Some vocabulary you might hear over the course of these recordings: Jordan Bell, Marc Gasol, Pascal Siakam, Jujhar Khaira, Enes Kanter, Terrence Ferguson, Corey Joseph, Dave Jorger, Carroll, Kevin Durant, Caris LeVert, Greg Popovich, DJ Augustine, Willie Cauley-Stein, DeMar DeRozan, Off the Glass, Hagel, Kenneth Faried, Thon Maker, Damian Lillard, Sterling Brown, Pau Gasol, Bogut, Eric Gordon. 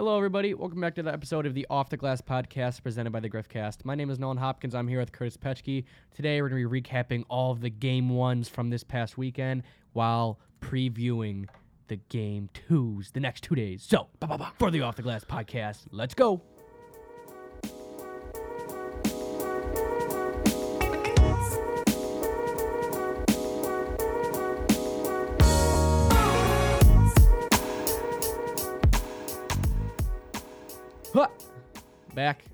Hello, everybody. Welcome back to the episode of the Off the Glass podcast presented by the Griffcast. My name is Nolan Hopkins. I'm here with Curtis Petschke. Today, we're going to be recapping all of the Game 1s from this past weekend while previewing the Game 2s the next 2 days. So, for the Off the Glass podcast, let's go. Back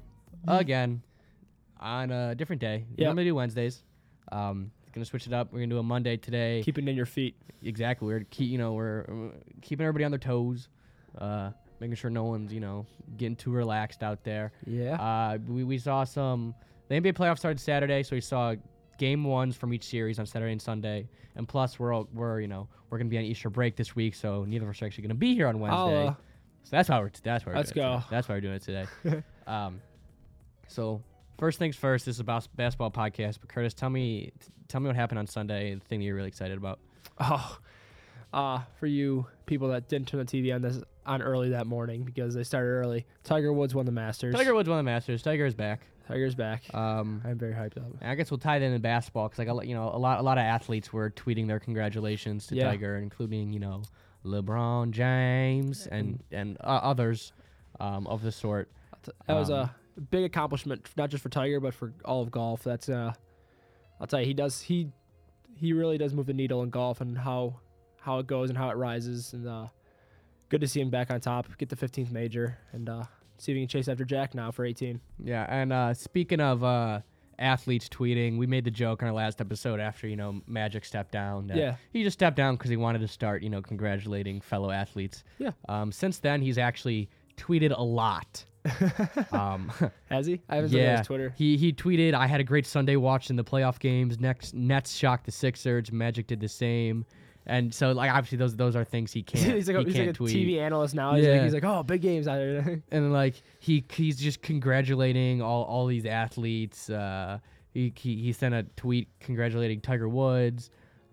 again on a different day. Yep. I'm going to do Wednesdays. Going to switch it up. We're going to do a Monday today. Keeping it in your feet. Exactly. We're keeping everybody on their toes, making sure no one's, getting too relaxed out there. Yeah. We saw the NBA playoffs started Saturday, so we saw Game 1s from each series on Saturday and Sunday. And plus we're going to be on Easter break this week, so neither of us are actually going to be here on Wednesday. So that's why we're doing it today. So first things first, this is about basketball podcast. But Curtis, tell me what happened on Sunday. The thing that you're really excited about. For you people that didn't turn the TV on early that morning because they started early. Tiger Woods won the Masters. Tiger is back. I'm very hyped up. I guess we'll tie that in basketball because a lot of athletes were tweeting their congratulations to Tiger, including LeBron James and others of the sort. That was a big accomplishment, not just for Tiger, but for all of golf. That's I'll tell you, he really does move the needle in golf and how it goes and how it rises. And good to see him back on top, get the 15th major, and see if he can chase after Jack now for 18. Yeah, and speaking of athletes tweeting, we made the joke on our last episode after Magic stepped down. He just stepped down because he wanted to start congratulating fellow athletes. Yeah. Since then, he's actually tweeted a lot. Has he? I haven't looked at his Twitter. He tweeted, "I had a great Sunday watching the playoff games. Next, Nets shocked the Sixers. Magic did the same." And so, obviously, those are things he can't. He's like a TV analyst now. He's like, "Oh, big games out there." And he's just congratulating all these athletes. He sent a tweet congratulating Tiger Woods.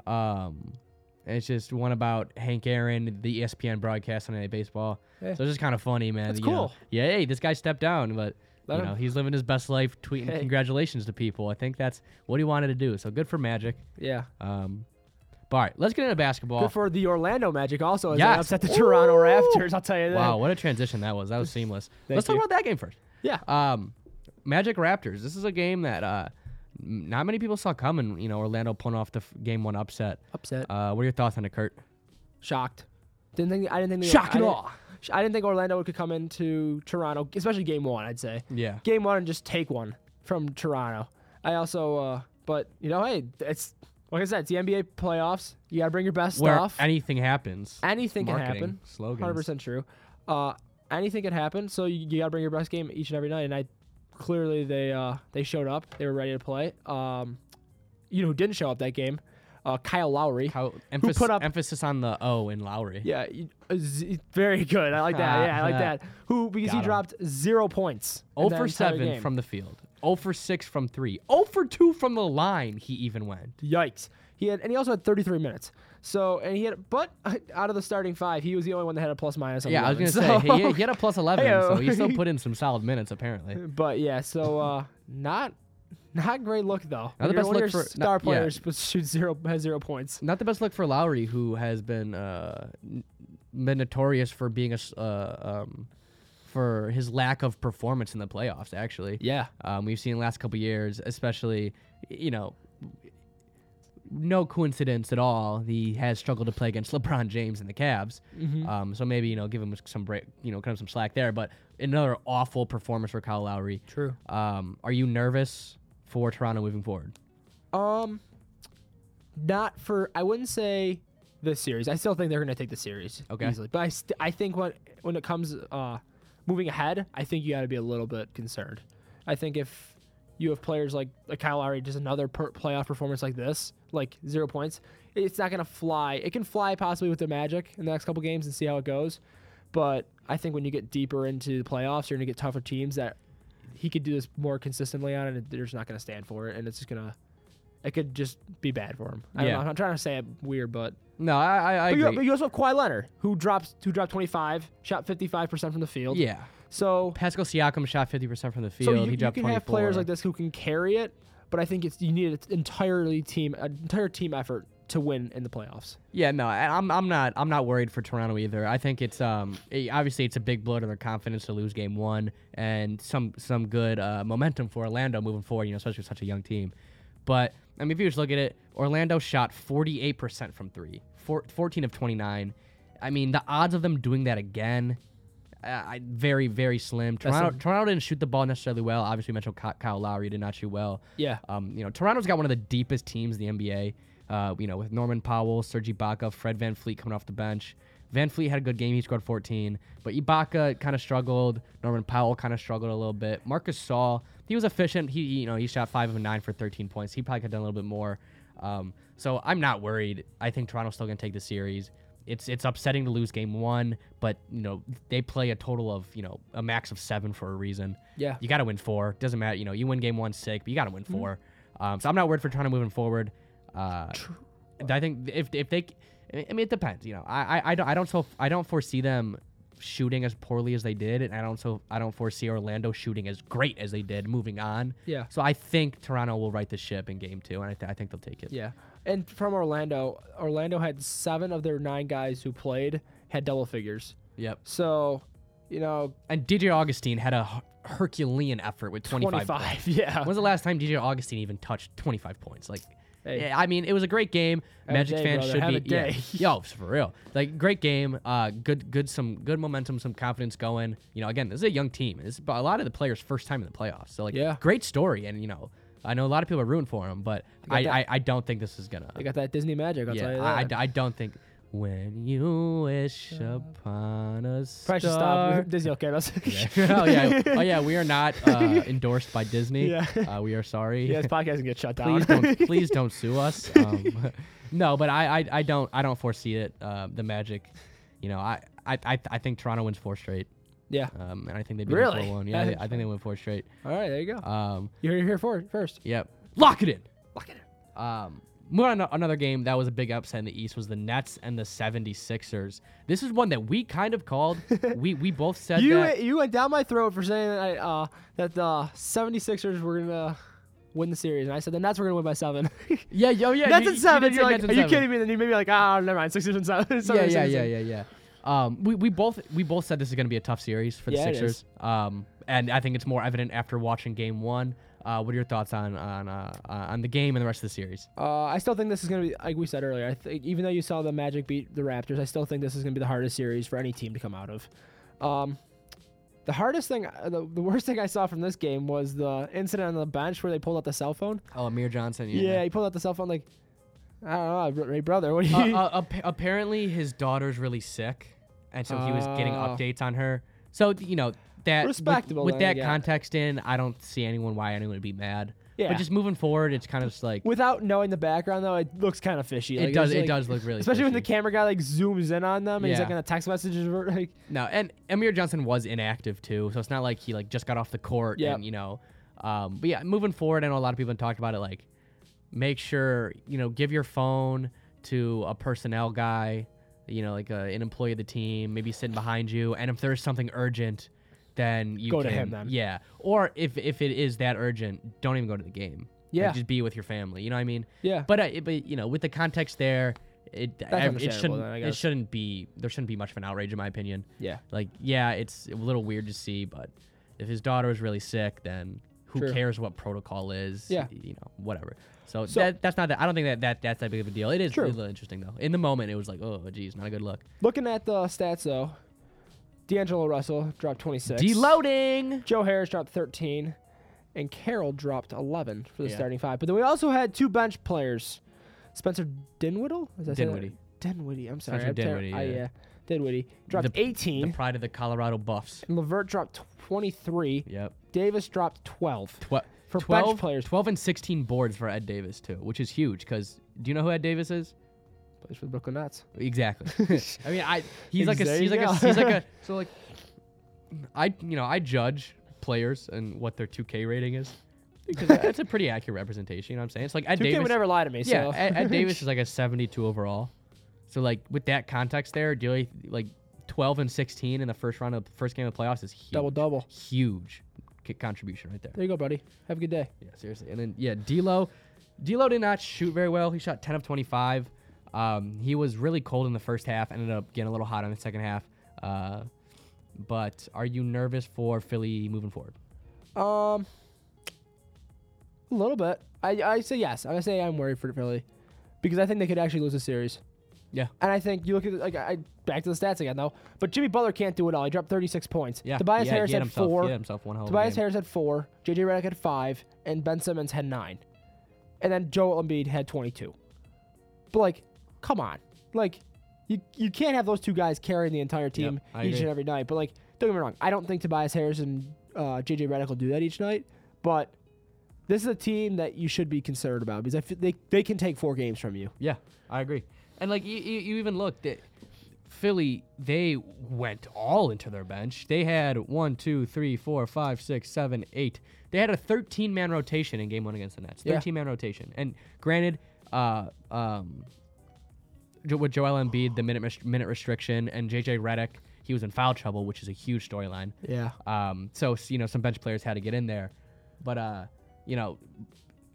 And it's just one about Hank Aaron, the ESPN broadcast on Sunday Night Baseball. Yeah. So it's just kind of funny, man. That's cool. This guy stepped down, but he's living his best life, tweeting congratulations to people. I think that's what he wanted to do. So good for Magic. Yeah. All right, let's get into basketball. Good for the Orlando Magic also. They upset the Toronto Raptors, I'll tell you that. Wow, what a transition that was. That was seamless. Let's talk about that game first. Yeah. Magic Raptors. This is a game that not many people saw coming. Orlando pulling off the game 1 upset. What are your thoughts on it, Kurt? Shocked. I didn't think Orlando could come into Toronto, especially game 1, I'd say. Yeah. Game 1 and just take one from Toronto. I also it's like I said, it's the NBA playoffs. You got to bring your best stuff. Anything happens. Anything can happen. Slogans. 100% true. Anything can happen, so you got to bring your best game each and every night. And clearly they showed up. They were ready to play. Who didn't show up that game? Kyle Lowry. Emphasis on the O in Lowry. Yeah, very good. I like that. I like that. He dropped 0 points. 0 for 7 from the field. 0 for 6 from 3. 0 for 2 from the line, he even went. Yikes. He also had 33 minutes. So, but out of the starting 5, he was the only one that had a plus minus. Yeah, I was going to say, he had a plus 11, so he still put in some solid minutes, apparently. But yeah, so not great look, though. Not the best look for star players, but has 0 points. Not the best look for Lowry, who has been notorious for being for his lack of performance in the playoffs, actually. Yeah. We've seen the last couple years, especially, no coincidence at all, he has struggled to play against LeBron James and the Cavs. Mm-hmm. So maybe, give him some break, kind of some slack there. But another awful performance for Kyle Lowry. True. Are you nervous for Toronto moving forward? I wouldn't say this series. I still think they're going to take the series easily. But I think when it comes... moving ahead, I think you got to be a little bit concerned. I think if you have players like Kyle Lowry, just another playoff performance like this, like 0 points, it's not going to fly. It can fly possibly with the Magic in the next couple games and see how it goes. But I think when you get deeper into the playoffs, you're going to get tougher teams that he could do this more consistently on, and they're just not going to stand for it. And it's just going to it could just be bad for him. I don't know. I'm not trying to say it weird, but no, I agree. But you also have Kawhi Leonard, who dropped 25, shot 55% from the field. Yeah. So Pascal Siakam shot 50% from the field. So he dropped 24. You can have players like this who can carry it, but I think you need an entire team effort to win in the playoffs. Yeah, no, I'm not worried for Toronto either. I think it's obviously it's a big blow to their confidence to lose game one, and some good momentum for Orlando moving forward. You know, especially with such a young team. But I mean, if you just look at it, Orlando shot 48% from three, 14 of 29. I mean, the odds of them doing that again, very, very slim. Toronto didn't shoot the ball necessarily well. Obviously, we mentioned Kyle Lowry did not shoot well. Yeah. You know, Toronto's got one of the deepest teams in the NBA. You know, with Norman Powell, Serge Ibaka, Fred VanVleet coming off the bench. VanVleet had a good game. He scored 14. But Ibaka kind of struggled. Norman Powell kind of struggled a little bit. Marc Gasol, he was efficient. He shot 5 of 9 for 13 points. He probably could have done a little bit more. So I'm not worried. I think Toronto's still going to take the series. It's upsetting to lose game one, but, you know, they play a total of, you know, a max of 7 for a reason. Yeah. You got to win 4. Doesn't matter. You know, you win game one sick, but you got to win 4. So I'm not worried for Toronto moving forward. True. I think if they, I mean, it depends. You know, I don't foresee them shooting as poorly as they did, and I don't foresee Orlando shooting as great as they did moving on. Yeah. So I think Toronto will right the ship in game two, and I think they'll take it. Yeah. And from Orlando had 7 of their 9 guys who played had double figures. Yep. So, you know, and DJ Augustine had a Herculean effort with 25 points. Yeah. When's the last time DJ Augustine even touched 25 points? Like. Hey. Yeah, I mean, it was a great game. Magic fans should be. Yeah. Yo, for real. Like, great game. Good momentum, some confidence going. You know, again, this is a young team. This is a lot of the players' first time in the playoffs. So, like, great story. And, you know, I know a lot of people are rooting for him, but I don't think this is going to. They got that Disney magic. I don't think. When you wish upon a star. Probably stop. Disney will get us. Oh, yeah. We are not endorsed by Disney. Yeah. We are sorry. Yeah, this podcast can get shut down. Please don't sue us. No, but I don't foresee it. The Magic, you know, I think Toronto wins 4 straight. Yeah. And I think they beat 4-1. Yeah, I think they win 4 straight. All right, there you go. You're here for it first. Yep. Lock it in. Another game that was a big upset in the East was the Nets and the 76ers. This is one that we kind of called. we both said that. You went down my throat for saying that the 76ers were going to win the series. And I said the Nets were going to win by 7. Yeah. Nets and 7. You're like, are you kidding me? And then you made me like, never mind, 6 and 7. Yeah. We both said this is going to be a tough series for the Sixers. And I think it's more evident after watching game one. What are your thoughts on the game and the rest of the series? I still think this is going to be, like we said earlier, I think even though you saw the Magic beat the Raptors, I still think this is going to be the hardest series for any team to come out of. The hardest thing, the worst thing I saw from this game was the incident on the bench where they pulled out the cell phone. Oh, Amir Johnson. Yeah, he pulled out the cell phone like, I don't know, hey, brother, what are you... apparently his daughter's really sick, and so he was getting updates on her. So, you know... That respectable with that context in, I don't see why anyone would be mad. Yeah. But just moving forward, it's kind of just like without knowing the background though, it looks kind of fishy. Like, it does look really, especially fishy. When the camera guy like zooms in on them and he's like in a text message. Like, no, and Amir Johnson was inactive too, so it's not like he like just got off the court. Yep. And you know, but yeah, moving forward, I know a lot of people have talked about it. Like, make sure you know, give your phone to a personnel guy, you know, like an employee of the team, maybe sitting behind you, and if there's something urgent. Then you go to him then. Yeah. Or if it is that urgent, don't even go to the game. Yeah. Like, just be with your family. You know what I mean? Yeah. But you know, with the context there, there shouldn't be much of an outrage in my opinion. Yeah. Like, yeah, it's a little weird to see, but if his daughter is really sick, then who cares what protocol is? Yeah. You know, whatever. So that's not that. I don't think that's that big of a deal. It is a little interesting though. In the moment, it was like, oh, geez, not a good look. Looking at the stats though. D'Angelo Russell dropped 26. Deloading. Joe Harris dropped 13. And Carroll dropped 11 for the starting 5. But then we also had 2 bench players. Spencer Dinwiddie? Dinwiddie. I'm sorry. Dinwiddie dropped 18. The pride of the Colorado Buffs. And LeVert dropped 23. Yep. Davis dropped 12. For 12 bench players. 12 and 16 boards for Ed Davis, too, which is huge. Because do you know who Ed Davis is? Plays for the Brooklyn Nets. Exactly. I mean, I judge players and what their 2K rating is. because that's a pretty accurate representation. You know what I'm saying? It's like Ed 2K Davis would never lie to me. Yeah, so. Ed Davis is like a 72 overall. So like with that context there, do like 12 and 16 in the first round of the first game of the playoffs is huge. Double. Huge contribution right there. There you go, buddy. Have a good day. Yeah, seriously. And then yeah, D'Lo did not shoot very well. He shot 10 of 25. He was really cold in the first half. Ended up getting a little hot in the second half. But are you nervous for Philly moving forward? A little bit. I say yes. I say I'm worried for Philly because I think they could actually lose the series. Yeah. And I think you look at like I back to the stats again though. But Jimmy Butler can't do it all. He dropped 36 points. Yeah. Tobias Harris had himself, 4. He had himself one hell of a game. Tobias Harris had 4. JJ Redick had 5, and Ben Simmons had 9, and then Joel Embiid had 22. But like, come on, like. You can't have those two guys carrying the entire team each and every night. But, like, don't get me wrong. I don't think Tobias Harris and J.J. Redick will do that each night. But this is a team that you should be concerned about because they can take 4 games from you. Yeah, I agree. And, like, you even looked at Philly. They went all into their bench. They had 1, 2, 3, 4, 5, 6, 7, 8. They had a 13-man rotation in Game 1 against the Nets. 13-man rotation. And, granted, with Joel Embiid, the minute restriction, and JJ Redick, he was in foul trouble, which is a huge storyline. Yeah. So you know some bench players had to get in there, but you know,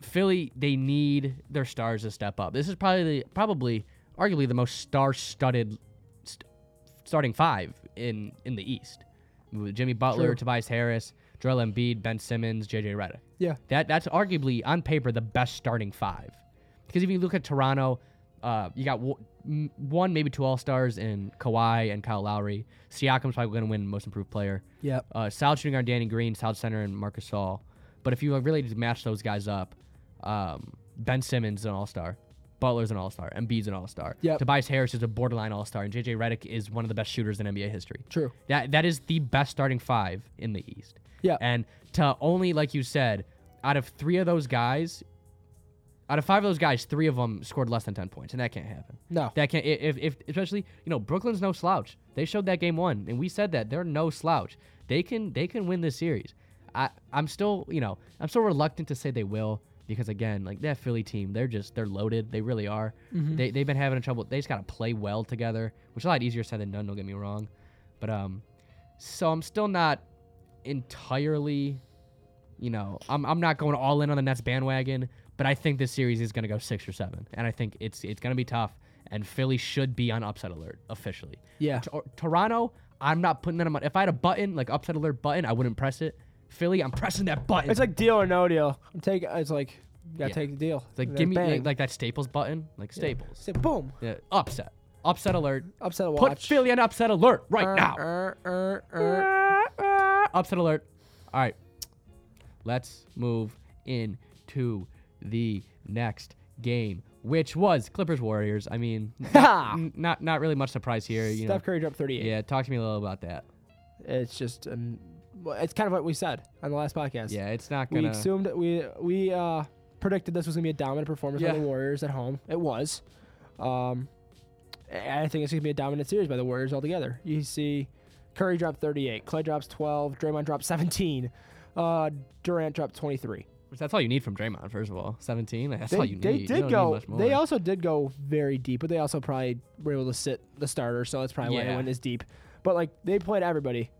Philly they need their stars to step up. This is arguably the most star-studded starting five in the East, with Jimmy Butler, True. Tobias Harris, Joel Embiid, Ben Simmons, JJ Redick. Yeah. That's arguably on paper the best starting five, because if you look at Toronto. You got one, maybe 2 All-Stars in Kawhi and Kyle Lowry. Siakam's probably going to win Most Improved Player. Yep. Solid shooting on Danny Green, solid center, and Marc Gasol. But if you really just match those guys up, Ben Simmons is an All-Star. Butler's an All-Star. Embiid's an All-Star. Yep. Tobias Harris is a borderline All-Star. And J.J. Redick is one of the best shooters in NBA history. True. That is the best starting five in the East. Yeah. And to only, like you said, out of 5 of those guys, 3 of them scored less than 10 points, and that can't happen. No. That can't. If especially, you know, Brooklyn's no slouch. They showed that Game 1, and we said that. They're no slouch. They can win this series. I'm still reluctant to say they will because, again, like that Philly team, they're loaded. They really are. Mm-hmm. They've been having trouble. They just got to play well together, which is a lot easier said than done, don't get me wrong. But so I'm still not entirely, you know, I'm not going all in on the Nets bandwagon. But I think this series is going to go 6 or 7, and I think it's going to be tough. And Philly should be on upset alert officially. Yeah. Toronto, I'm not putting them on. If I had a button like upset alert button, I wouldn't press it. Philly, I'm pressing that button. It's like deal or no deal. It's like you gotta take the deal. It's like give me like that Staples button, like Staples. Yeah. Boom. Yeah. Upset alert. Upset watch. Put Philly on upset alert right now. Upset alert. All right. Let's move into the next game, which was Clippers-Warriors. I mean, not really much surprise here. You Steph Curry dropped 38. Yeah, talk to me a little about that. It's just, it's kind of what we said on the last podcast. Yeah, it's not gonna. We assumed we predicted this was gonna be a dominant performance by the Warriors at home. It was. I think it's gonna be a dominant series by the Warriors altogether. You see, Curry dropped 38. Klay drops 12. Draymond dropped 17. Durant dropped 23. That's all you need from Draymond, first of all. 17, that's all you need. They also did go very deep, but they also probably were able to sit the starter, so that's probably why they went as deep. But, like, they played everybody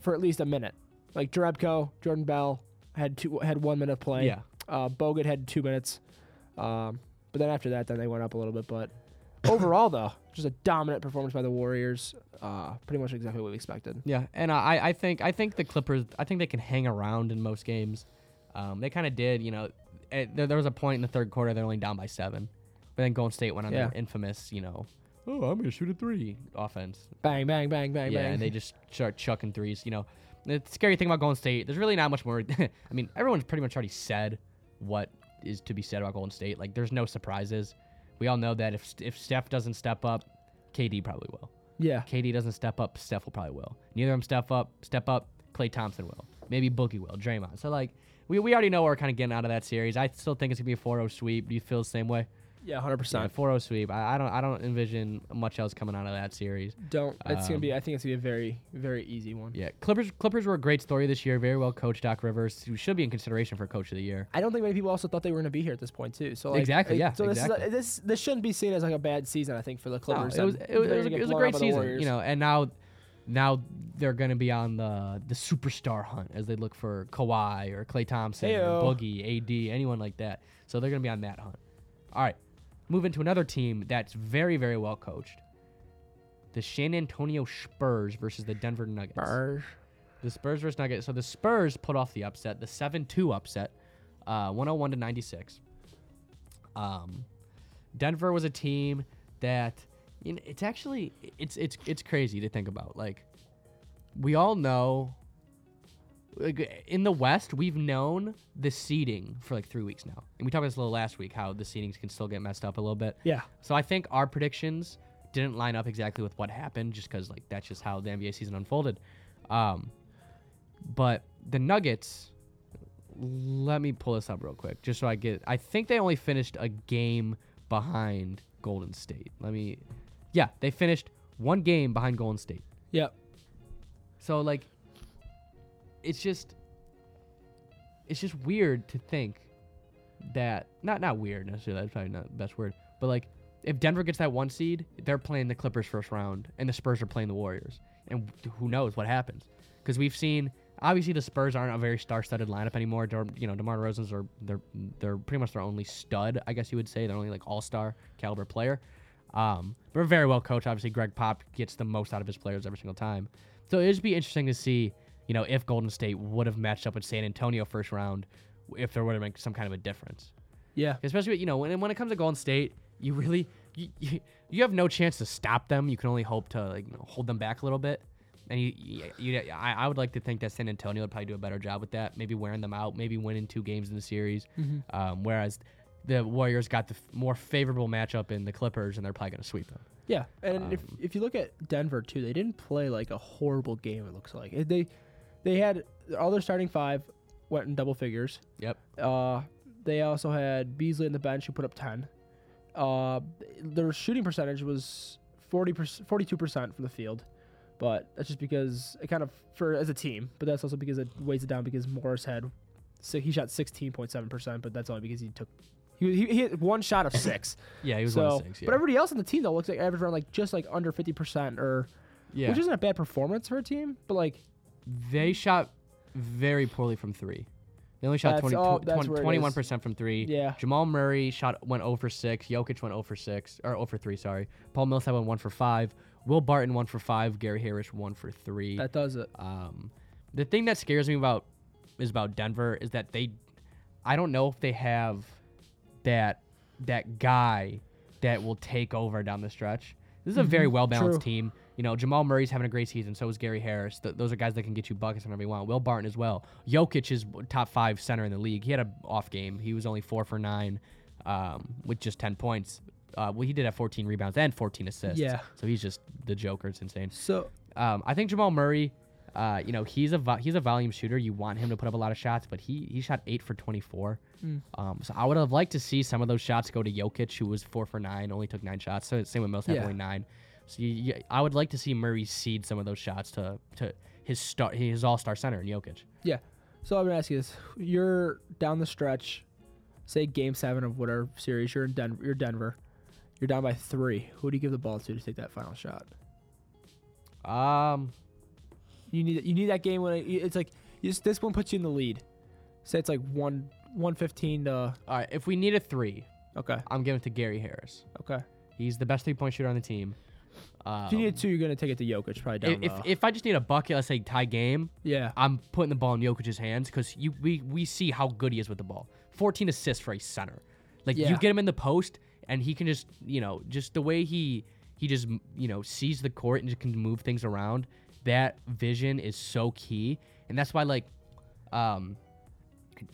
for at least a minute. Like, Jerebko, Jordan Bell had 1 minute of play. Yeah. Bogut had 2 minutes. But then after that, then they went up a little bit. But overall, though, just a dominant performance by the Warriors. Pretty much exactly what we expected. Yeah, and I think the Clippers, I think they can hang around in most games. They kind of did, you know. There was a point in the third quarter they're only down by 7, but then Golden State went on their infamous, you know, I'm gonna shoot a 3 offense. Bang, bang, bang, bang, bang. Yeah, and they just start chucking threes. You know, the scary thing about Golden State, there's really not much more. I mean, everyone's pretty much already said what is to be said about Golden State. Like, there's no surprises. We all know that if Steph doesn't step up, KD probably will. Yeah. KD doesn't step up, Steph will probably will. Neither of them step up. Klay Thompson will. Maybe Boogie will. Draymond. So like. We already know we're kind of getting out of that series. I still think it's going to be a 4-0 sweep. Do you feel the same way? Yeah, 100%. 4-0 sweep. I don't envision much else coming out of that series. I think it's gonna be a very, very easy one. Yeah, Clippers were a great story this year. Very well coached, Doc Rivers, who should be in consideration for Coach of the Year. I don't think many people also thought they were gonna be here at this point too. So like, exactly, yeah. So exactly. This shouldn't be seen as like a bad season. I think for the Clippers, no, it was a great season. You know, and now they're gonna be on the superstar hunt as they look for Kawhi or Klay Thompson, or Boogie, AD, anyone like that. So they're gonna be on that hunt. All right. Move into another team that's very, very well coached. The San Antonio Spurs versus the Denver Nuggets. The Spurs versus Nuggets. So the Spurs put off the upset, the 7-2 upset, 101-96. Denver was a team that, you know, it's actually it's crazy to think about. Like, we all know, like, in the West, we've known the seeding for like 3 weeks now. And we talked about this a little last week, how the seedings can still get messed up a little bit. Yeah. So I think our predictions didn't line up exactly with what happened, just because like that's just how the NBA season unfolded. But the Nuggets, let me pull this up real quick, just so I get it. I think they only finished a game behind Golden State. They finished one game behind Golden State. Yep. So like, It's just weird to think that not weird necessarily, that's probably not the best word, but like if Denver gets that 1 seed, they're playing the Clippers first round and the Spurs are playing the Warriors, and who knows what happens, because we've seen obviously the Spurs aren't a very star-studded lineup anymore. You know, DeMar DeRozan's they're pretty much their only stud, I guess you would say, their only like all-star caliber player. But very well coached. Obviously, Greg Pop gets the most out of his players every single time, so it'd just be interesting to see. You know, if Golden State would have matched up with San Antonio first round, if there would have been some kind of a difference. Yeah. Especially, you know, when it comes to Golden State, you really, you have no chance to stop them. You can only hope to like hold them back a little bit. And I would like to think that San Antonio would probably do a better job with that, maybe wearing them out, maybe winning 2 games in the series. Mm-hmm. Whereas the Warriors got the more favorable matchup in the Clippers, and they're probably going to sweep them. Yeah. And if you look at Denver, too, they didn't play like a horrible game, it looks like. They had all their starting 5 went in double figures. Yep. They also had Beasley on the bench who put up 10. Their shooting percentage was 42% from the field, but that's just because it kind of for as a team. But that's also because it weighs it down because Morris he shot 16.7%, but that's only because he had 1 shot of 6. Yeah, he was 1 of 6. Yeah. But everybody else on the team though looks like average around like just like under 50% or, yeah, which isn't a bad performance for a team, but like. They shot very poorly from 3. They only shot 21% from 3. Yeah. Jamal Murray went 0 for 6. Jokic went 0 for 3, sorry. Paul Millsap went 1 for 5. Will Barton 1 for 5. Gary Harris 1 for 3. That does it. The thing that scares me about Denver is that I don't know if they have that guy that will take over down the stretch. This is a very well-balanced team. You know, Jamal Murray's having a great season. So is Gary Harris. Those are guys that can get you buckets whenever you want. Will Barton as well. Jokic is top 5 center in the league. He had an off game. He was only 4 for 9 with just 10 points. Well, he did have 14 rebounds and 14 assists. Yeah. So he's just the Joker. It's insane. So I think Jamal Murray, you know, he's a volume shooter. You want him to put up a lot of shots, but he shot 8 for 24. So I would have liked to see some of those shots go to Jokic, who was 4 for 9, only took 9 shots. So same with Millsap, only 9. So I would like to see Murray seed some of those shots to his all-star center in Jokic. Yeah. So I'm going to ask you this. You're down the stretch, say game 7 of whatever series, you're Denver. You're down by 3. Who do you give the ball to take that final shot? You need that game when it's like this one puts you in the lead. Say it's like 115 to... All right, if we need a 3, okay, I'm giving it to Gary Harris. Okay. He's the best three-point shooter on the team. If you need a 2, you're going to take it to Jokic, probably down low. If I just need a bucket, let's say tie game, yeah, I'm putting the ball in Jokic's hands because we see how good he is with the ball. 14 assists for a center. Like, you get him in the post, and he can just, you know, just the way he just, you know, sees the court and just can move things around, that vision is so key. And that's why, like, kind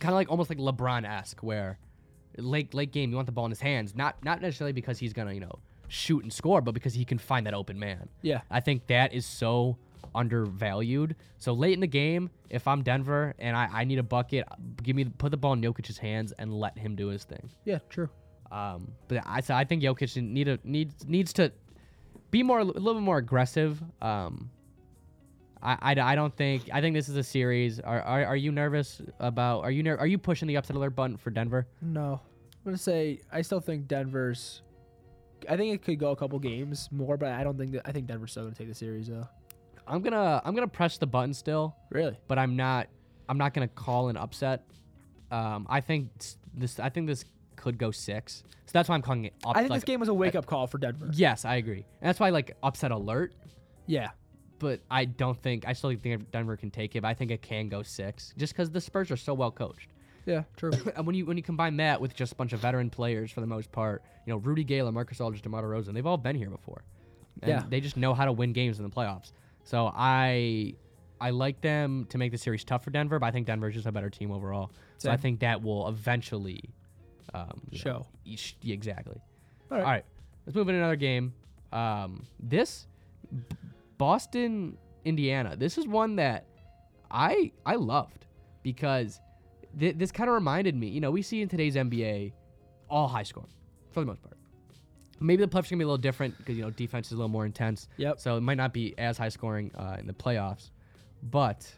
of like almost like LeBron-esque, where late game, you want the ball in his hands, not necessarily because he's going to, you know, shoot and score, but because he can find that open man. Yeah. I think that is so undervalued. So late in the game, if I'm Denver and I need a bucket, put the ball in Jokic's hands and let him do his thing. Yeah, true. But I think Jokic needs to be more, a little bit more aggressive. I think this is a series. Are you nervous about? Are you pushing the upset alert button for Denver? No, I'm gonna say I still think Denver's. I think it could go a couple games more, but I don't think that. I think Denver's still gonna take the series though. I'm gonna press the button still. Really? But I'm not gonna call an upset. I think this could go 6. So that's why I'm calling it upset. I think this game was a wake up call for Denver. Yes, I agree. And that's why upset alert. Yeah. But I still think Denver can take it. But I think it can go 6, just because the Spurs are so well coached. Yeah, true. And when you combine that with just a bunch of veteran players for the most part, Rudy Gay, Lamarcus Aldridge, DeMar DeRozan, they've all been here before. And they just know how to win games in the playoffs. So I like them to make the series tough for Denver, but I think Denver's just a better team overall. Same. So I think that will eventually show. Yeah, exactly. All right. Let's move into another game. Boston, Indiana. This is one that I loved because this kind of reminded me. We see in today's NBA all high scoring for the most part. Maybe the playoffs are gonna be a little different because defense is a little more intense. Yep. So it might not be as high scoring in the playoffs, but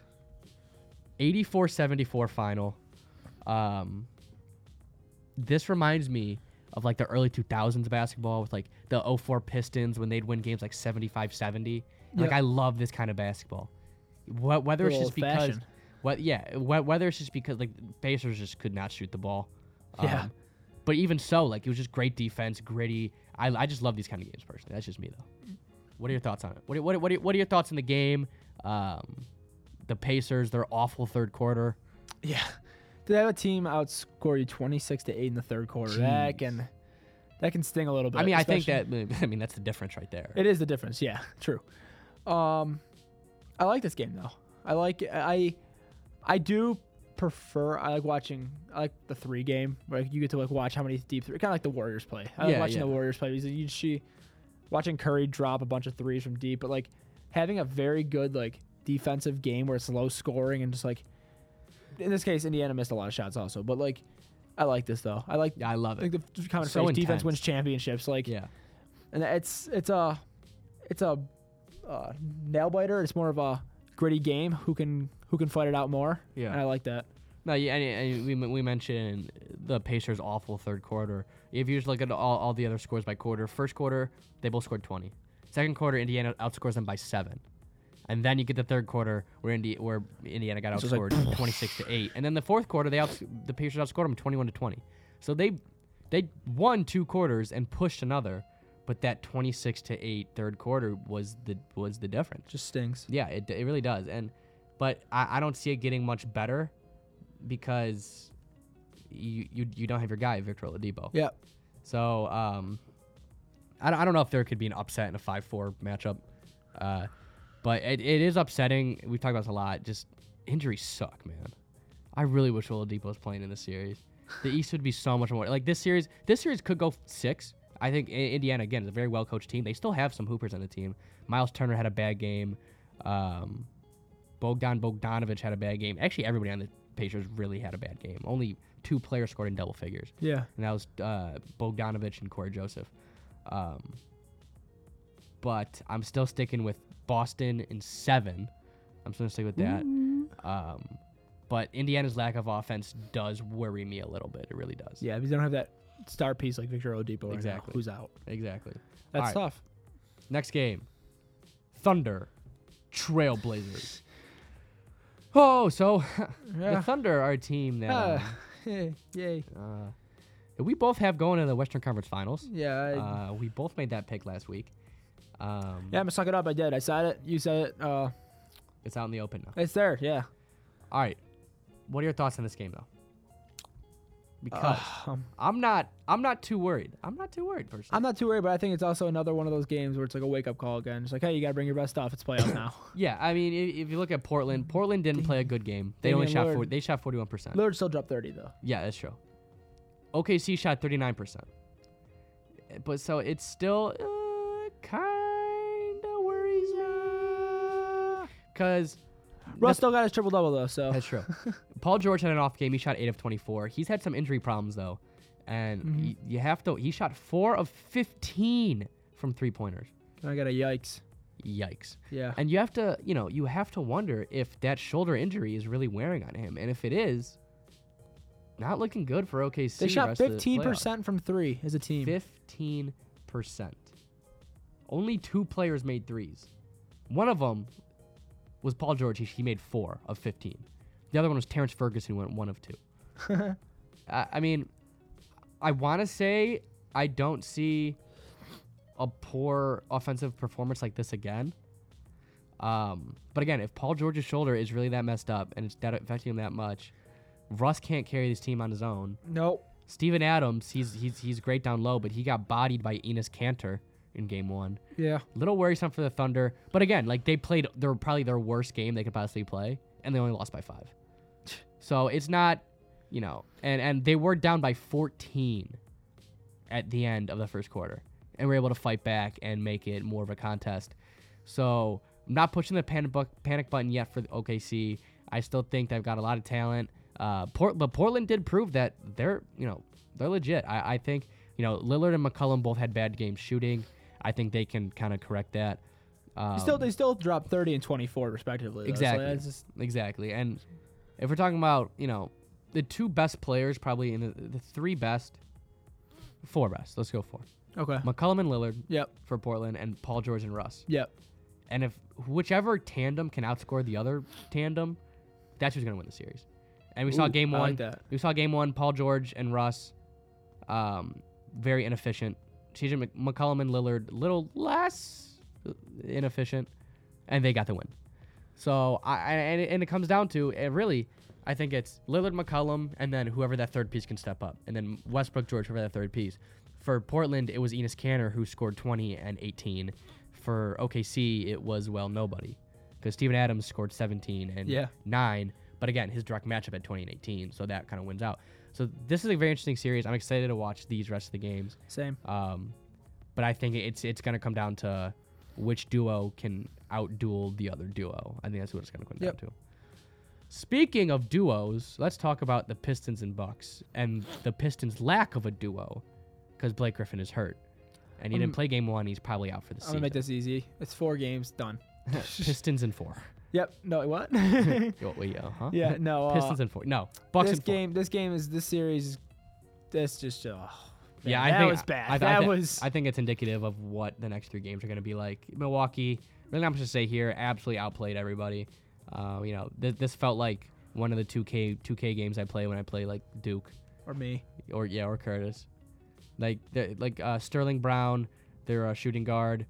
84-74 final. This reminds me of the early 2000s basketball with the 2004 Pistons when they'd win games 75-70. Yep. I love this kind of basketball. Whether it's just because Pacers just could not shoot the ball. Yeah. But even so, it was just great defense, gritty. I just love these kind of games personally. That's just me though. What are your thoughts on it? What are your thoughts on the game? The Pacers, their awful third quarter. Yeah. Did have a team outscore you 26-8 in the third quarter? Jeez. That can sting a little bit. I think that's the difference right there. It is the difference. Yeah, true. I like this game though. I like the 3 game where you get to watch how many deep three. Kind of like the Warriors play. I like watching the Warriors play because you see watching Curry drop a bunch of threes from deep, but having a very good defensive game where it's low scoring and just in this case, Indiana missed a lot of shots also, but I like this though. I love it. I think the common phrase, defense wins championships. And it's a nail biter. It's more of a gritty game. Who can fight it out more? Yeah, and I like that. No, yeah, and we mentioned the Pacers' awful third quarter. If you just look at all the other scores by quarter, first quarter they both scored 20. Second quarter, Indiana outscores them by 7. And then you get the third quarter where Indiana got outscored 26-8, and then the fourth quarter the Pacers outscored them 21-20. So they won 2 quarters and pushed another, but that 26-8 third quarter was the difference. Just stings. Yeah, it really does. But I don't see it getting much better because you don't have your guy Victor Oladipo. Yeah. So I don't know if there could be an upset in a 5-4 matchup. But it is upsetting. We've talked about this a lot. Just injuries suck, man. I really wish Oladipo was playing in this series. The East would be so much more. This series could go 6. I think Indiana, again, is a very well-coached team. They still have some hoopers on the team. Miles Turner had a bad game. Bogdan Bogdanović had a bad game. Actually, everybody on the Pacers really had a bad game. Only 2 players scored in double figures. Yeah. And that was Bogdanović and Corey Joseph. But I'm still sticking with Boston in 7. I'm still going to stick with that. But Indiana's lack of offense does worry me a little bit. It really does. Yeah, because they don't have that star piece like Victor Oladipo right now, who's out. Exactly. That's tough. Next game. Thunder. Trailblazers. The Thunder are a team that... yay. We both have going to the Western Conference Finals. Yeah. We both made that pick last week. I'm gonna suck it up. I did. I said it. You said it. It's out in the open now. It's there. Yeah. All right. What are your thoughts on this game, though? Because I'm not too worried. I'm not too worried personally. I'm not too worried, but I think it's also another one of those games where it's a wake up call again. It's hey, you gotta bring your best stuff. It's playoff now. Yeah. I mean, if you look at Portland didn't play a good game. They only shot 40. They shot 41%. Lillard still dropped 30 though. Yeah, that's true. OKC shot 39%. But so it's still kind. Because Russ still got his triple-double, though, so... That's true. Paul George had an off game. He shot 8 of 24. He's had some injury problems, though. And you have to. He shot 4 of 15 from three-pointers. I got a yikes. Yikes. Yeah. And you have to, you know, you have to wonder if that shoulder injury is really wearing on him. And if it is, not looking good for OKC. They shot 15% from three as a team. 15%. Only two players made threes. One of them was Paul George. He made 4 of 15. The other one was Terrence Ferguson, who went 1 of 2. I mean, I want to say I don't see a poor offensive performance like this again. But again, if Paul George's shoulder is really that messed up and it's that affecting him that much, Russ can't carry this team on his own. Nope. Steven Adams, he's great down low, but he got bodied by Enes Kanter in game one. Yeah. A little worrisome for the Thunder. But again, like they played probably their worst game they could possibly play, and they only lost by 5. So it's not, you know, and they were down by 14 at the end of the first quarter. And we're able to fight back and make it more of a contest. So I'm not pushing the panic button yet for the OKC. I still think they've got a lot of talent. But Portland did prove that they're legit. I think, you know, Lillard and McCollum both had bad games shooting. I think they can kind of correct that. They still dropped 30 and 24 respectively. Though. Exactly. So exactly. And if we're talking about, you know, the two best players probably in the three best, four best. Let's go 4. Okay. McCollum and Lillard. Yep. For Portland, and Paul George and Russ. Yep. And if whichever tandem can outscore the other tandem, that's who's gonna win the series. And we saw game one. I like that. We saw game one. Paul George and Russ, very inefficient. CJ McCollum and Lillard, little less inefficient, and they got the win. So it comes down to it really. I think it's Lillard, McCollum, and then whoever that third piece can step up, and then Westbrook, George, whoever that third piece. For Portland, it was Enes Kanter who scored 20 and 18. For OKC, it was, well, nobody. Because Steven Adams scored 17 and 9. But again, his direct matchup at 20 and 18, so that kind of wins out. So this is a very interesting series. I'm excited to watch these rest of the games. Same. But I think it's going to come down to which duo can out-duel the other duo. I think that's what it's going to come down to. Speaking of duos, let's talk about the Pistons and Bucks and the Pistons' lack of a duo. Because Blake Griffin is hurt. And he didn't play game one. He's probably out for the season. I'm going to make this easy. It's 4 games. Done. Pistons and 4. Yep. No, what? Yeah, no. Pistons and 4. No. Bucks and 4. This series, that's just, yeah, I that think, was bad. I think it's indicative of what the next 3 games are going to be like. Milwaukee, really not much to say here, absolutely outplayed everybody. You know, this felt like one of the 2K games I play when I play, like, Duke. Or me. Or Curtis. Like Sterling Brown, their shooting guard,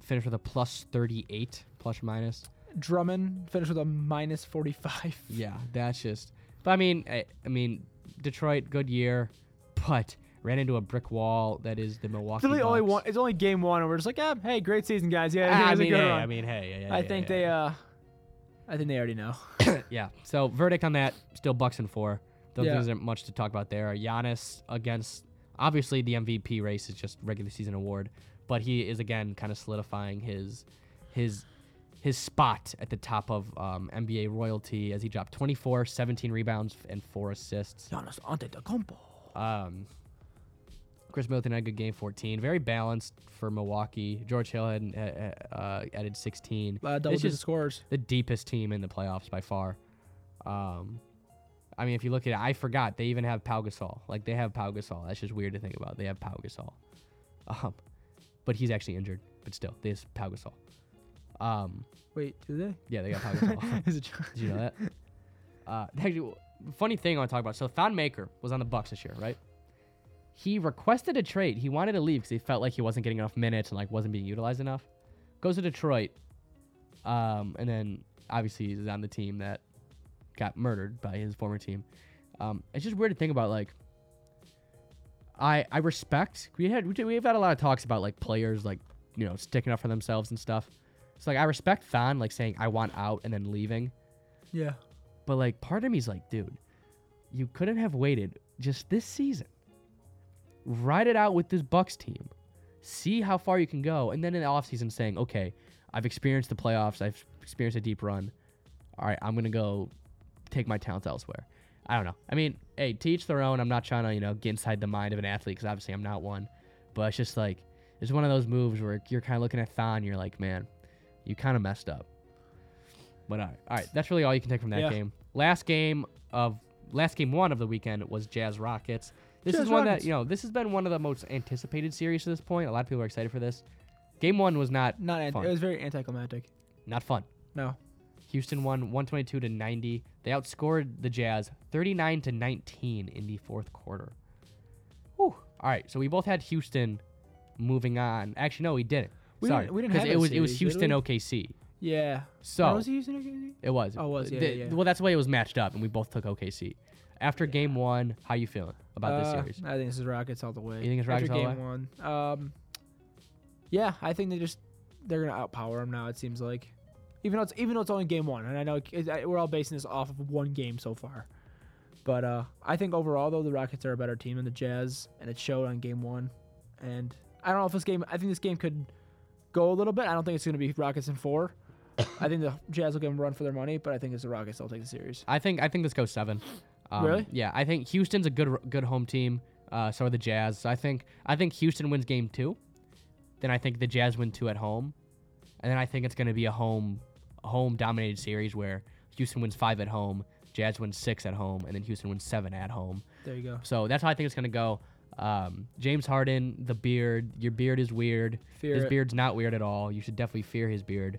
finished with a plus 38, plus or minus. Drummond finished with a minus 45. Yeah, that's just... But, I mean, Detroit, good year, but ran into a brick wall that is the Milwaukee Bucks. It's only game one, and we're just like, hey, great season, guys. I think they already know. Yeah, so verdict on that, still Bucks and 4. There isn't much to talk about there. Giannis against... Obviously, the MVP race is just regular season award, but he is, again, kind of solidifying his spot at the top of NBA royalty as he dropped 24, 17 rebounds, and 4 assists. Giannis Antetokounmpo. Chris Middleton had a good game, 14. Very balanced for Milwaukee. George Hill had added 16. Double-digit scores. The deepest team in the playoffs by far. I mean, if you look at it, I forgot. They even have Pau Gasol. That's just weird to think about. They have Pau Gasol. But he's actually injured. But still, they have Pau Gasol. Wait, do they? Yeah, they got Pau Gasol. Did you know that? Actually, funny thing I want to talk about. So, Thon Maker was on the Bucks this year, right? He requested a trade. He wanted to leave because he felt like he wasn't getting enough minutes and, like, wasn't being utilized enough. Goes to Detroit. And then, obviously, he's on the team that got murdered by his former team. It's just weird to think about. Like, I respect. We've had a lot of talks about, like, players, like, you know, sticking up for themselves and stuff. It's like I respect Thon, like, saying I want out and then leaving. Yeah. But, like, part of me's like, dude, you couldn't have waited just this season. Ride it out with this Bucks team, see how far you can go, and then in the offseason saying, okay, I've experienced the playoffs, I've experienced a deep run. All right, I'm gonna go take my talents elsewhere. I don't know. I mean, hey, to each their own. I'm not trying to, get inside the mind of an athlete because obviously I'm not one. But it's just like, it's one of those moves where you're kind of looking at Thon, you're like, man, you kind of messed up. But all right, that's really all you can take from that game. Last game one of the weekend was Jazz Rockets. This has been one of the most anticipated series to this point. A lot of people are excited for this. Game one was not fun. It was very anticlimactic. Not fun. No. Houston won 122-90. They outscored the Jazz 39-19 in the fourth quarter. Whew. All right, so we both had Houston moving on. Actually, no, we didn't. We didn't have it. It was Houston OKC. Yeah. So was it Houston OKC? It was. Oh, it was. Yeah. Well, that's the way it was matched up, and we both took OKC. After game one, how you feeling about this series? I think this is Rockets all the way. You think it's Rockets all the way? After game one, yeah, I think they're gonna outpower them now. It seems like, even though it's only game one, and I know we're all basing this off of one game so far, but I think overall though the Rockets are a better team than the Jazz, and it showed on game one. And I don't know if this game. I think this game could go a little bit. I don't think it's gonna be Rockets in four. I think the Jazz will give them a run for their money, but I think it's the Rockets that'll take the series. I think this goes seven. Really? Yeah, I think Houston's a good home team. So are the Jazz. So I think Houston wins game two. Then I think the Jazz win two at home, and then I think it's going to be a home dominated series where Houston wins five at home, Jazz wins six at home, and then Houston wins seven at home. There you go. So that's how I think it's going to go. James Harden, the beard. Your beard is weird. Beard's not weird at all. You should definitely fear his beard.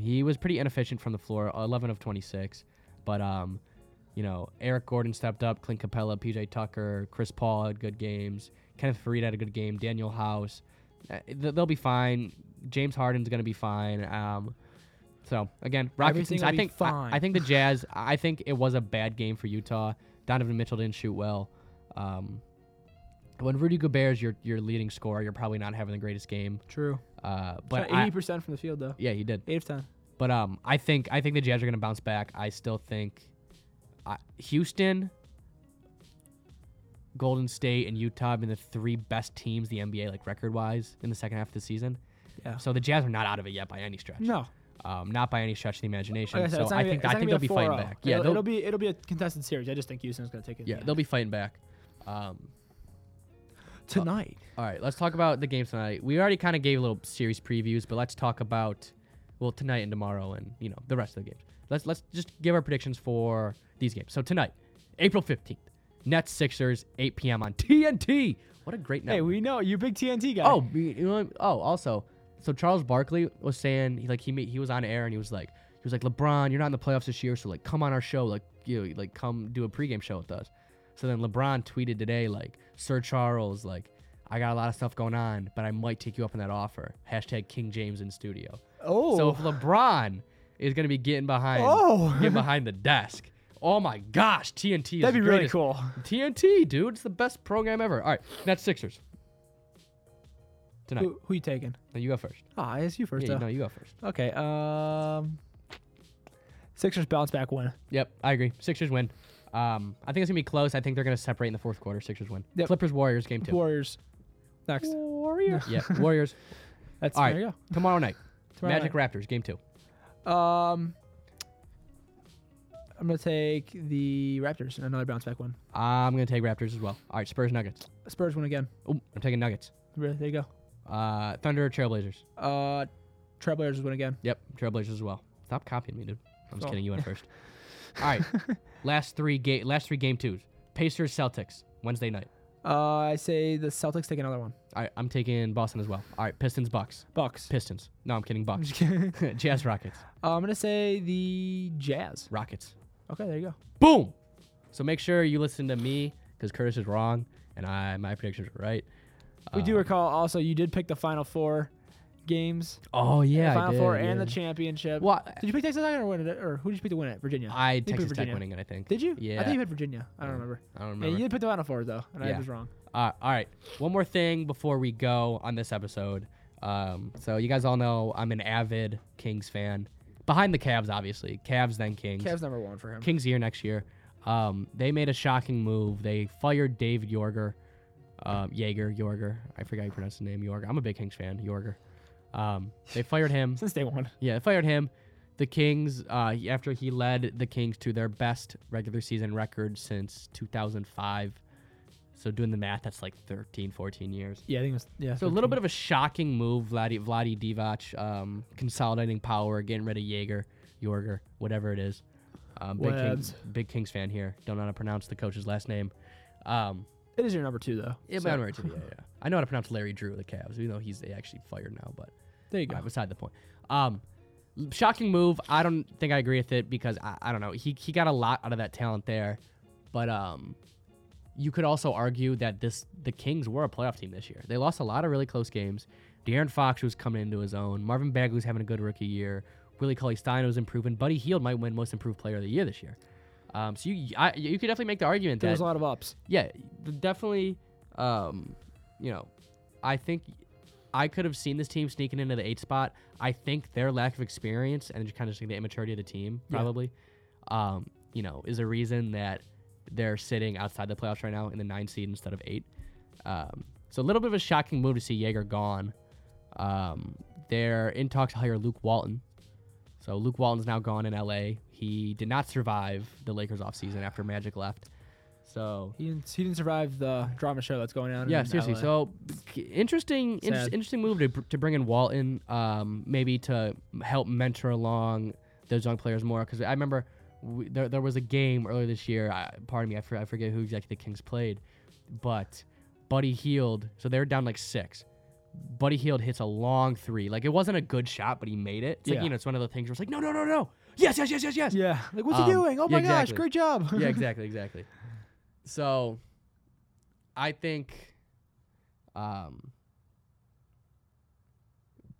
He was pretty inefficient from the floor, 11 of 26, but Eric Gordon stepped up, Clint Capella, PJ Tucker, Chris Paul had good games, Kenneth Faried had a good game, Daniel House, they'll be fine. James Harden's gonna be fine. So again, Rockets. I think the Jazz. I think it was a bad game for Utah. Donovan Mitchell didn't shoot well. When Rudy Gobert is your leading scorer, you're probably not having the greatest game. True. But 80% from the field though. Yeah, he did. 8 of 10. But I think the Jazz are gonna bounce back. I still think Houston, Golden State, and Utah have been the three best teams the NBA record-wise in the second half of the season. Yeah. So the Jazz are not out of it yet by any stretch. No. Not by any stretch of the imagination. Like I said, so I think they'll be fighting back. Yeah, it'll be a contested series. I just think Houston's going to take it. Yeah, they'll be fighting back. Tonight. All right, let's talk about the games tonight. We already kind of gave little series previews, but let's talk about tonight and tomorrow and the rest of the games. Let's just give our predictions for these games. So tonight, April 15th, Nets Sixers, 8 p.m. on TNT. What a great night! Hey, we know you're a big TNT guy. Also, Charles Barkley was saying he was on air and he was like LeBron, you're not in the playoffs this year, so come on our show, come do a pregame show with us. So then LeBron tweeted today Sir Charles, I got a lot of stuff going on, but I might take you up on that offer. # King James in studio. Oh, so if LeBron is gonna be getting behind the desk. Oh my gosh, TNT. That'd be really cool. TNT, dude, it's the best program ever. All right, Nets Sixers tonight. Who you taking? No, you go first. It's you first. Yeah, no, you go first. Okay. Sixers bounce back win. Yep, I agree. Sixers win. I think it's gonna be close. I think they're gonna separate in the fourth quarter. Sixers win. Yep. Clippers Warriors game 2. Warriors. Next. Warriors. Yeah, Warriors. That's all right. There you go. Tomorrow night. Magic Raptors game 2. I'm going to take the Raptors in another bounce back one. I'm going to take Raptors as well. All right, Spurs Nuggets. Spurs win again. Oh, I'm taking Nuggets. Really? There you go. Thunder or Trailblazers? Trailblazers win again. Yep, Trailblazers as well. Stop copying me, dude. I'm just kidding. You went first. All right. Last three game twos. Pacers Celtics Wednesday night. I say the Celtics take another one. All right, I'm taking Boston as well. All right, Pistons, Bucks. Bucks. Pistons. No, I'm kidding. Bucks. Jazz, Rockets. I'm going to say the Jazz. Rockets. Okay, there you go. Boom! So make sure you listen to me because Curtis is wrong and my predictions are right. We do recall also you did pick the Final Four games. Oh, yeah, the Final Four and the championship. Well, did you pick Texas Tech or win it? Or who did you pick to win it? Virginia. I did Texas Tech winning it, I think. Did you? Yeah. I think you had Virginia. I don't remember. Yeah, you did pick the Final Four, though, and I was wrong. All right. One more thing before we go on this episode. So you guys all know I'm an avid Kings fan. Behind the Cavs, obviously. Cavs, then Kings. Cavs number one for him. Kings here next year. They made a shocking move. They fired Dave Jorger. I forgot you pronounced his name, Jorger. I'm a big Kings fan, Jorger. They fired him. Since day one. Yeah, they fired him. the Kings, after he led the Kings to their best regular season record since 2005. So doing the math, that's like 13, 14 years. Yeah, I think it was, yeah. So 13. A little bit of a shocking move, Vlade Divac, consolidating power, getting rid of Yorger, whatever it is. Big Kings fan here. Don't know how to pronounce the coach's last name. It is your number two, though. Yeah, so. My number two, yeah. I know how to pronounce Larry Drew of the Cavs, even though he's actually fired now, but there you go. Beside the point. Shocking move. I don't think I agree with it because, I don't know, he got a lot out of that talent there, but you could also argue that the Kings were a playoff team this year. They lost a lot of really close games. De'Aaron Fox was coming into his own. Marvin Bagley's having a good rookie year. Willie Cauley-Stein was improving. Buddy Hield might win Most Improved Player of the Year this year. So you could definitely make the argument that... There's a lot of ups. Yeah, definitely, I think I could have seen this team sneaking into the 8th spot. I think their lack of experience and kind of just the immaturity of the team, probably, is a reason that they're sitting outside the playoffs right now in the 9 seed instead of 8. So a little bit of a shocking move to see Jaeger gone. They're in talks to hire Luke Walton. So Luke Walton's now gone in L.A. He did not survive the Lakers offseason after Magic left. So he didn't survive the drama show that's going on. Yeah, seriously. LA. So interesting move to bring in Walton, maybe to help mentor along those young players more. Because I remember there was a game earlier this year. I forget who exactly the Kings played, but Buddy Hield. So they were down like 6. Buddy Hield hits a long 3. Like, it wasn't a good shot, but he made it. It's it's one of the things where it's like, no. Yes. Yeah. Like, what's he doing? Oh, my gosh, great job. Yeah, exactly. So, I think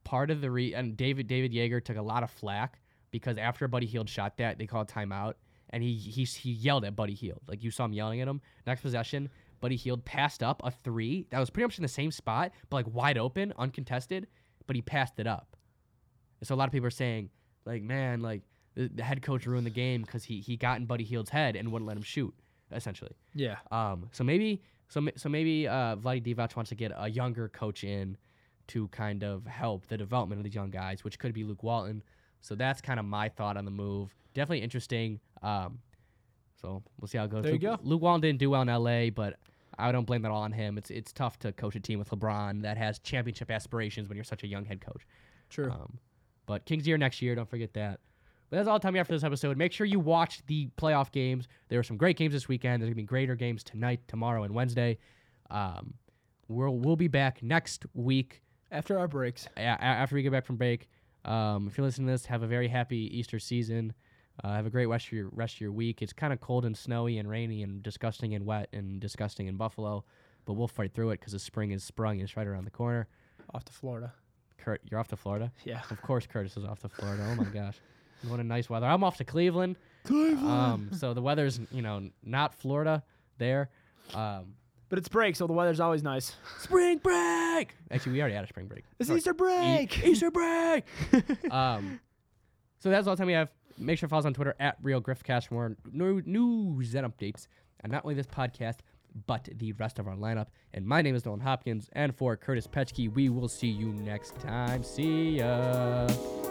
part of the and David Jaeger took a lot of flack because after Buddy Hield shot that, they called timeout, and he yelled at Buddy Hield. Like, you saw him yelling at him. Next possession, Buddy Hield passed up a 3 that was pretty much in the same spot, but like wide open, uncontested, but he passed it up. And so a lot of people are saying, like, man, like the head coach ruined the game because he got in Buddy Hield's head and wouldn't let him shoot, essentially. Yeah. So maybe Vlade Divac wants to get a younger coach in to kind of help the development of these young guys, which could be Luke Walton. So that's kind of my thought on the move. Definitely interesting. So we'll see how it goes. There you go. Luke Walton didn't do well in L.A., but I don't blame that all on him. It's tough to coach a team with LeBron that has championship aspirations when you're such a young head coach. True. But Kings year next year, don't forget that. But that's all the time we have for this episode. Make sure you watch the playoff games. There were some great games this weekend. There's going to be greater games tonight, tomorrow, and Wednesday. We'll be back next week. After our breaks. After we get back from break. If you're listening to this, have a very happy Easter season. Have a great rest of your week. It's kind of cold and snowy and rainy and disgusting and wet and disgusting in Buffalo, but we'll fight through it because the spring is sprung and it's right around the corner. Off to Florida. Kurt, you're off to Florida? Yeah. Of course Curtis is off to Florida. Oh, my gosh. What a nice weather. I'm off to Cleveland. So the weather's, not Florida there. But it's break, so the weather's always nice. Spring break! Actually, we already had a spring break. It's Easter break! Easter break! So that's all the time we have. Make sure to follow us on Twitter at RealGriffCast for more news and updates on not only this podcast, but the rest of our lineup. And my name is Nolan Hopkins, and for Curtis Petschke, we will see you next time. See ya.